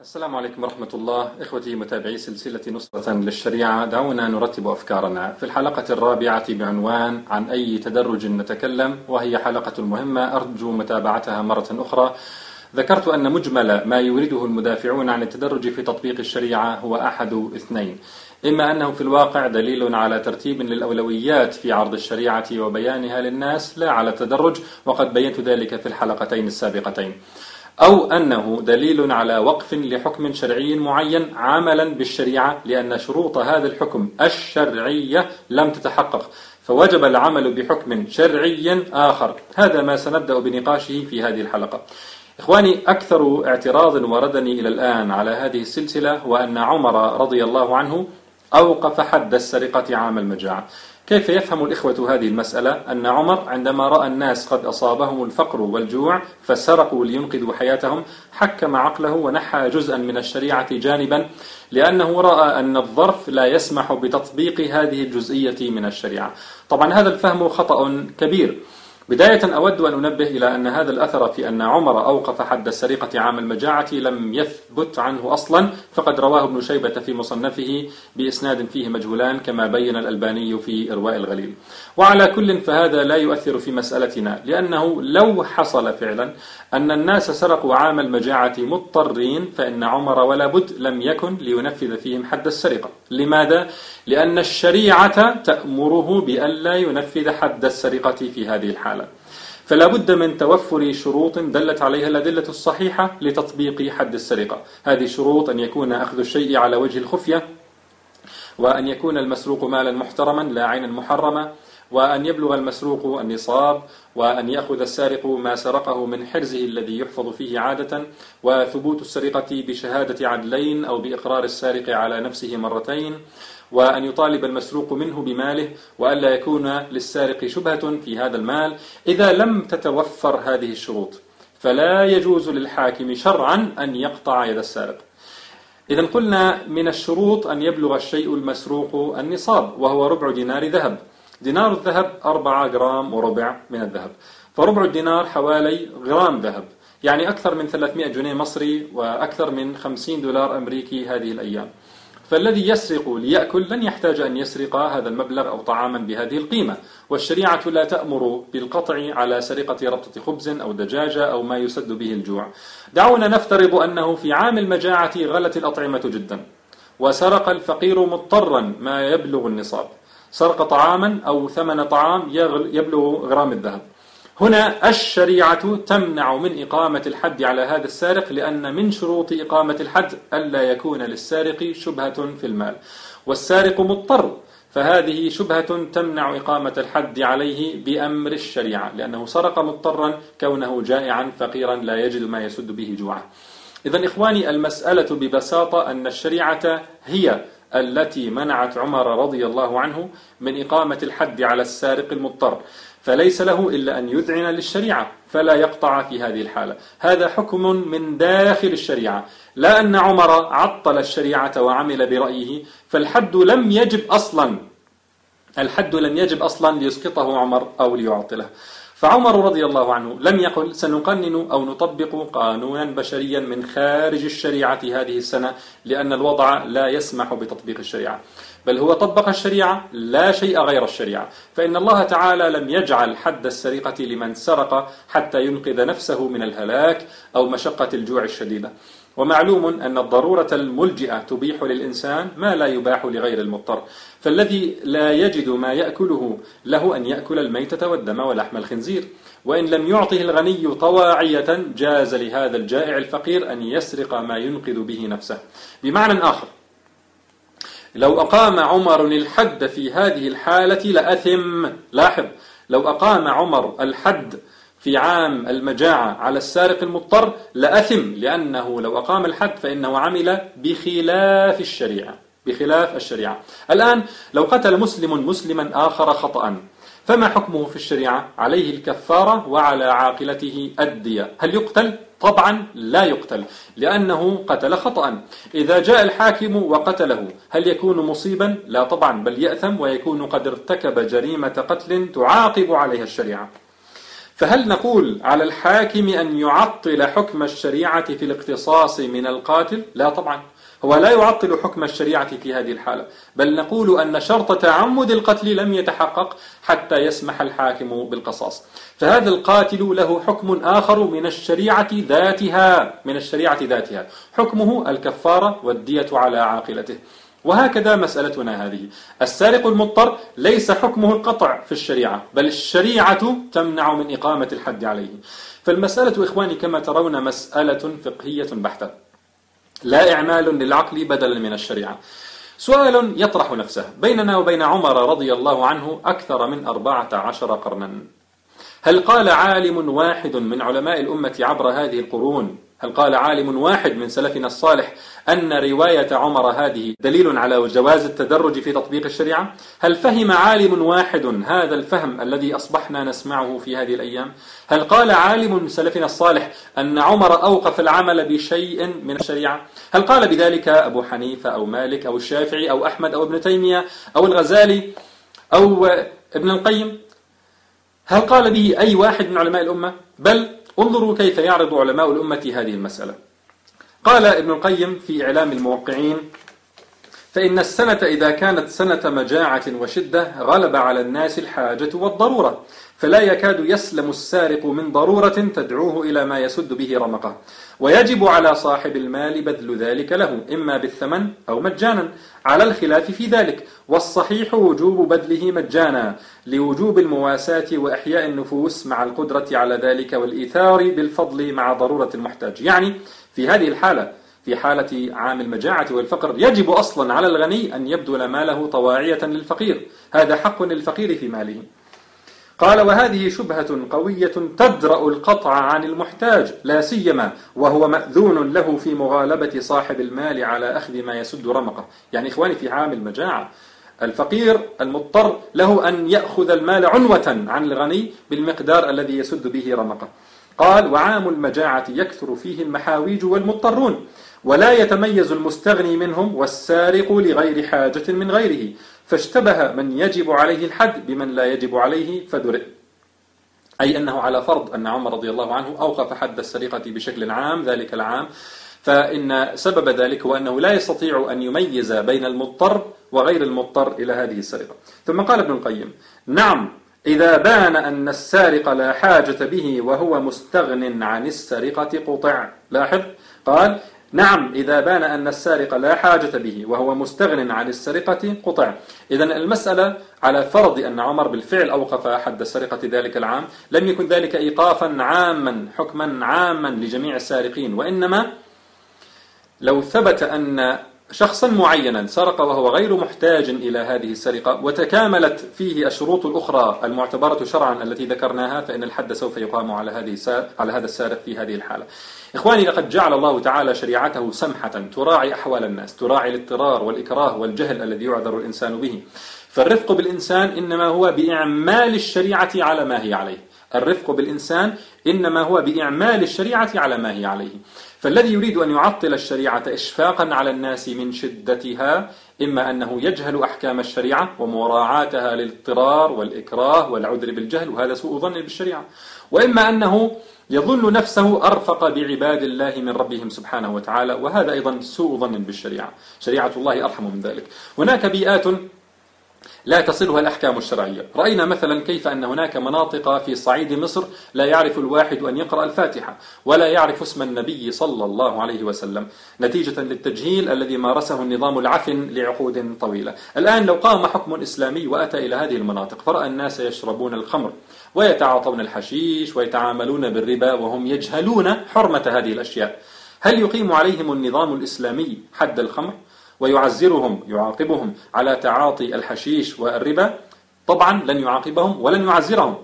السلام عليكم ورحمة الله. إخوتي متابعي سلسلة نصرة للشريعة، دعونا نرتب أفكارنا في الحلقة الرابعة بعنوان عن أي تدرج نتكلم، وهي حلقة مهمة أرجو متابعتها مرة أخرى. ذكرت أن مجمل ما يريده المدافعون عن التدرج في تطبيق الشريعة هو أحد اثنين: إما أنه في الواقع دليل على ترتيب للأولويات في عرض الشريعة وبيانها للناس، لا على التدرج، وقد بينت ذلك في الحلقتين السابقتين، أو أنه دليل على وقف لحكم شرعي معين عملا بالشريعة، لأن شروط هذا الحكم الشرعية لم تتحقق فوجب العمل بحكم شرعي آخر. هذا ما سنبدأ بنقاشه في هذه الحلقة. إخواني، أكثر اعتراض وردني إلى الآن على هذه السلسلة هو أن عمر رضي الله عنه أوقف حد السرقة عام المجاعة. كيف يفهم الإخوة هذه المسألة؟ أن عمر عندما رأى الناس قد أصابهم الفقر والجوع فسرقوا لينقذوا حياتهم، حكم عقله ونحى جزءا من الشريعة جانبا، لأنه رأى أن الظرف لا يسمح بتطبيق هذه الجزئية من الشريعة. طبعا هذا الفهم خطأ كبير. بداية أود أن أنبه إلى أن هذا الأثر في أن عمر أوقف حد السرقة عام المجاعة لم يثبت عنه أصلا، فقد رواه ابن شيبة في مصنفه بإسناد فيه مجهولان كما بين الألباني في إرواء الغليل. وعلى كل فهذا لا يؤثر في مسألتنا، لأنه لو حصل فعلا أن الناس سرقوا عام المجاعة مضطرين فإن عمر ولا بد لم يكن لينفذ فيهم حد السرقة. لماذا؟ لأن الشريعة تأمره بألا ينفذ حد السرقة في هذه الحالة، فلا بد من توفر شروط دلت عليها الأدلة الصحيحة لتطبيق حد السرقة. هذه الشروط أن يكون أخذ الشيء على وجه الخفية، وأن يكون المسروق مالا محترما لا عينا محرمة، وأن يبلغ المسروق النصاب، وأن يأخذ السارق ما سرقه من حرزه الذي يحفظ فيه عادة، وثبوت السرقة بشهادة عدلين أو بإقرار السارق على نفسه مرتين، وأن يطالب المسروق منه بماله، وألا يكون للسارق شبهة في هذا المال. إذا لم تتوفر هذه الشروط فلا يجوز للحاكم شرعا أن يقطع يد السارق. إذن قلنا من الشروط أن يبلغ الشيء المسروق النصاب، وهو ربع دينار ذهب. دينار الذهب 4.25 جرام من الذهب، فربع الدينار حوالي غرام ذهب، يعني أكثر من 300 جنيه مصري وأكثر من $50 أمريكي هذه الأيام. فالذي يسرق ليأكل لن يحتاج أن يسرق هذا المبلغ أو طعاما بهذه القيمة، والشريعة لا تأمر بالقطع على سرقة ربطة خبز أو دجاجة أو ما يسد به الجوع. دعونا نفترض أنه في عام المجاعة غلت الأطعمة جدا، وسرق الفقير مضطرا ما يبلغ النصاب، سرق طعاما أو ثمن طعام يبلغ غرام الذهب. هنا الشريعة تمنع من إقامة الحد على هذا السارق، لأن من شروط إقامة الحد ألا يكون للسارق شبهة في المال، والسارق مضطر، فهذه شبهة تمنع إقامة الحد عليه بأمر الشريعة، لأنه سرق مضطرا كونه جائعا فقيرا لا يجد ما يسد به جوعه. إذن إخواني، المسألة ببساطة أن الشريعة هي التي منعت عمر رضي الله عنه من إقامة الحد على السارق المضطر، فليس له إلا أن يذعن للشريعة فلا يقطع في هذه الحالة. هذا حكم من داخل الشريعة، لا أن عمر عطل الشريعة وعمل برأيه، فالحد لم يجب أصلا، ليسقطه عمر أو ليعطله. فعمر رضي الله عنه لم يقل سنقنن أو نطبق قانونا بشريا من خارج الشريعة هذه السنة، لأن الوضع لا يسمح بتطبيق الشريعة، بل هو طبق الشريعة لا شيء غير الشريعة. فإن الله تعالى لم يجعل حد السرقة لمن سرق حتى ينقذ نفسه من الهلاك أو مشقة الجوع الشديدة، ومعلوم أن الضرورة الملجئة تبيح للإنسان ما لا يباح لغير المضطر، فالذي لا يجد ما يأكله له أن يأكل الميتة والدم ولحم الخنزير. وإن لم يعطه الغني طواعية جاز لهذا الجائع الفقير أن يسرق ما ينقذ به نفسه. بمعنى آخر، لو أقام عمر الحد في هذه الحالة لأثم. لاحظ، لو أقام عمر الحد في عام المجاعة على السارق المضطر لأثم، لأنه لو أقام الحد فإنه عمل بخلاف الشريعة. الآن لو قتل مسلم مسلما آخر خطأ فما حكمه في الشريعة؟ عليه الكفارة وعلى عاقلته الدية. هل يقتل؟ طبعا لا يقتل، لأنه قتل خطأ. إذا جاء الحاكم وقتله هل يكون مصيبا؟ لا طبعا، بل يأثم ويكون قد ارتكب جريمة قتل تعاقب عليها الشريعة. فهل نقول على الحاكم أن يعطل حكم الشريعة في الاقتصاص من القاتل؟ لا طبعا، هو لا يعطل حكم الشريعة في هذه الحالة، بل نقول أن شرط تعمد القتل لم يتحقق حتى يسمح الحاكم بالقصاص. فهذا القاتل له حكم آخر من الشريعة ذاتها، حكمه الكفارة والدية على عاقلته. وهكذا مسألتنا هذه، السارق المضطر ليس حكمه القطع في الشريعة، بل الشريعة تمنع من إقامة الحد عليه. فالمسألة إخواني كما ترون مسألة فقهية بحتة، لا إعمال للعقل بدلا من الشريعة. سؤال يطرح نفسه بيننا وبين عمر رضي الله عنه أكثر من 14 قرنا، هل قال عالم واحد من علماء الأمة عبر هذه القرون، هل قال عالم واحد من سلفنا الصالح أن رواية عمر هذه دليل على جواز التدرج في تطبيق الشريعة؟ هل فهم عالم واحد هذا الفهم الذي أصبحنا نسمعه في هذه الأيام؟ هل قال عالم من سلفنا الصالح أن عمر أوقف العمل بشيء من الشريعة؟ هل قال بذلك أبو حنيفة أو مالك أو الشافعي أو أحمد أو ابن تيمية أو الغزالي أو ابن القيم؟ هل قال به أي واحد من علماء الأمة؟ بل انظروا كيف يعرض علماء الأمة هذه المسألة. قال ابن القيم في إعلام الموقعين: فإن السنة إذا كانت سنة مجاعة وشدة غلب على الناس الحاجة والضرورة، فلا يكاد يسلم السارق من ضرورة تدعوه إلى ما يسد به رمقه، ويجب على صاحب المال بذل ذلك له إما بالثمن أو مجانا، على الخلاف في ذلك، والصحيح وجوب بذله مجانا لوجوب المواساة وإحياء النفوس مع القدرة على ذلك والإيثار بالفضل مع ضرورة المحتاج. يعني في هذه الحالة، في حالة عام المجاعة والفقر، يجب أصلا على الغني أن يبذل ماله طواعية للفقير، هذا حق للفقير في ماله. قال: وهذه شبهة قوية تدرأ القطع عن المحتاج، لا سيما وهو مأذون له في مغالبة صاحب المال على أخذ ما يسد رمقه. يعني إخواني في عام المجاعة الفقير المضطر له أن يأخذ المال عنوة عن الغني بالمقدار الذي يسد به رمقه. قال: وعام المجاعة يكثر فيه المحاويج والمضطرون، ولا يتميز المستغني منهم، والسارق لغير حاجة من غيره، فاشتبه من يجب عليه الحد بمن لا يجب عليه فدرئ. أي أنه على فرض أن عمر رضي الله عنه أوقف حد السرقة بشكل عام ذلك العام، فإن سبب ذلك هو أنه لا يستطيع أن يميز بين المضطر وغير المضطر إلى هذه السرقة. ثم قال ابن القيم: نعم، إذا بان أن السارق لا حاجة به وهو مستغن عن السرقة قطع. لاحظ، قال: نعم، إذا بان أن السارق لا حاجة به وهو مستغن عن السرقة قطع. إذن المسألة على فرض أن عمر بالفعل أوقف حد السرقة ذلك العام، لم يكن ذلك إيقافا عاما، حكما عاما لجميع السارقين، وإنما لو ثبت أن شخصا معينا سرق وهو غير محتاج إلى هذه السرقة وتكاملت فيه الشروط الأخرى المعتبرة شرعا التي ذكرناها، فإن الحد سوف يقام على هذا السارق في هذه الحالة. إخواني، لقد جعل الله تعالى شريعته سمحة تراعي أحوال الناس، تراعي الاضطرار والإكراه والجهل الذي يعذر الإنسان به. فالرفق بالإنسان إنما هو بإعمال الشريعة على ما هي عليه، فالذي يريد أن يعطل الشريعة إشفاقا على الناس من شدتها، إما أنه يجهل أحكام الشريعة ومراعاتها للاضطرار والإكراه والعذر بالجهل، وهذا سوء ظن بالشريعة، وإما أنه يظن نفسه أرفق بعباد الله من ربهم سبحانه وتعالى، وهذا أيضا سوء ظن بالشريعة، شريعة الله أرحم من ذلك. هناك بيئات لا تصلها الأحكام الشرعية، رأينا مثلا كيف أن هناك مناطق في صعيد مصر لا يعرف الواحد أن يقرأ الفاتحة ولا يعرف اسم النبي صلى الله عليه وسلم، نتيجة للتجهيل الذي مارسه النظام العفن لعقود طويلة. الآن لو قام حكم إسلامي وأتى إلى هذه المناطق فرأى الناس يشربون الخمر ويتعاطون الحشيش ويتعاملون بالربا وهم يجهلون حرمة هذه الأشياء، هل يقيم عليهم النظام الإسلامي حد الخمر ويعزرهم يعاقبهم على تعاطي الحشيش والربا؟ طبعا لن يعاقبهم ولن يعزرهم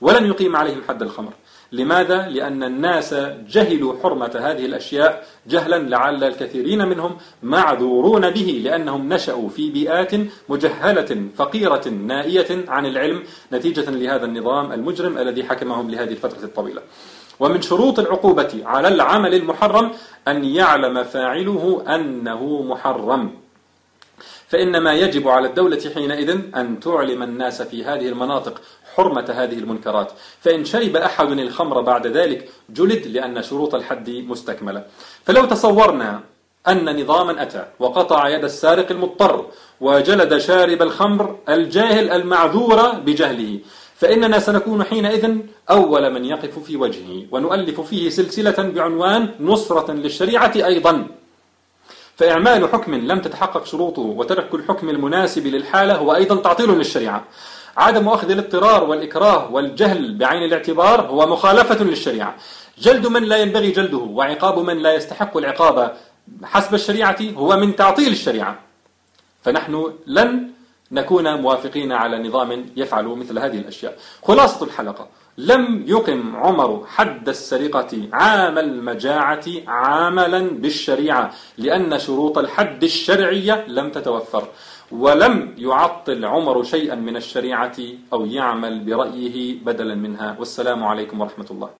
ولن يقيم عليهم حد الخمر. لماذا؟ لأن الناس جهلوا حرمة هذه الأشياء جهلا، لعل الكثيرين منهم معذورون به لأنهم نشأوا في بيئات مجهلة فقيرة نائية عن العلم، نتيجة لهذا النظام المجرم الذي حكمهم لهذه الفترة الطويلة. ومن شروط العقوبة على العمل المحرم أن يعلم فاعله أنه محرم، فإنما يجب على الدولة حينئذ أن تعلم الناس في هذه المناطق حرمة هذه المنكرات، فإن شرب أحد الخمر بعد ذلك جلد، لأن شروط الحد مستكملة. فلو تصورنا أن نظاما أتى وقطع يد السارق المضطر وجلد شارب الخمر الجاهل المعذور بجهله، فإننا سنكون حينئذ أول من يقف في وجهه، ونؤلف فيه سلسلة بعنوان نصرة للشريعة أيضا. فإعمال حكم لم تتحقق شروطه وترك الحكم المناسب للحالة هو أيضا تعطيل للشريعة. عدم أخذ الاضطرار والإكراه والجهل بعين الاعتبار هو مخالفة للشريعة. جلد من لا ينبغي جلده وعقاب من لا يستحق العقاب حسب الشريعة هو من تعطيل الشريعة. فنحن لن نكون موافقين على نظام يفعل مثل هذه الأشياء. خلاصة الحلقة: لم يقم عمر حد السرقة عام المجاعة عاملا بالشريعة، لأن شروط الحد الشرعية لم تتوفر، ولم يعطل عمر شيئا من الشريعة أو يعمل برأيه بدلا منها. والسلام عليكم ورحمة الله.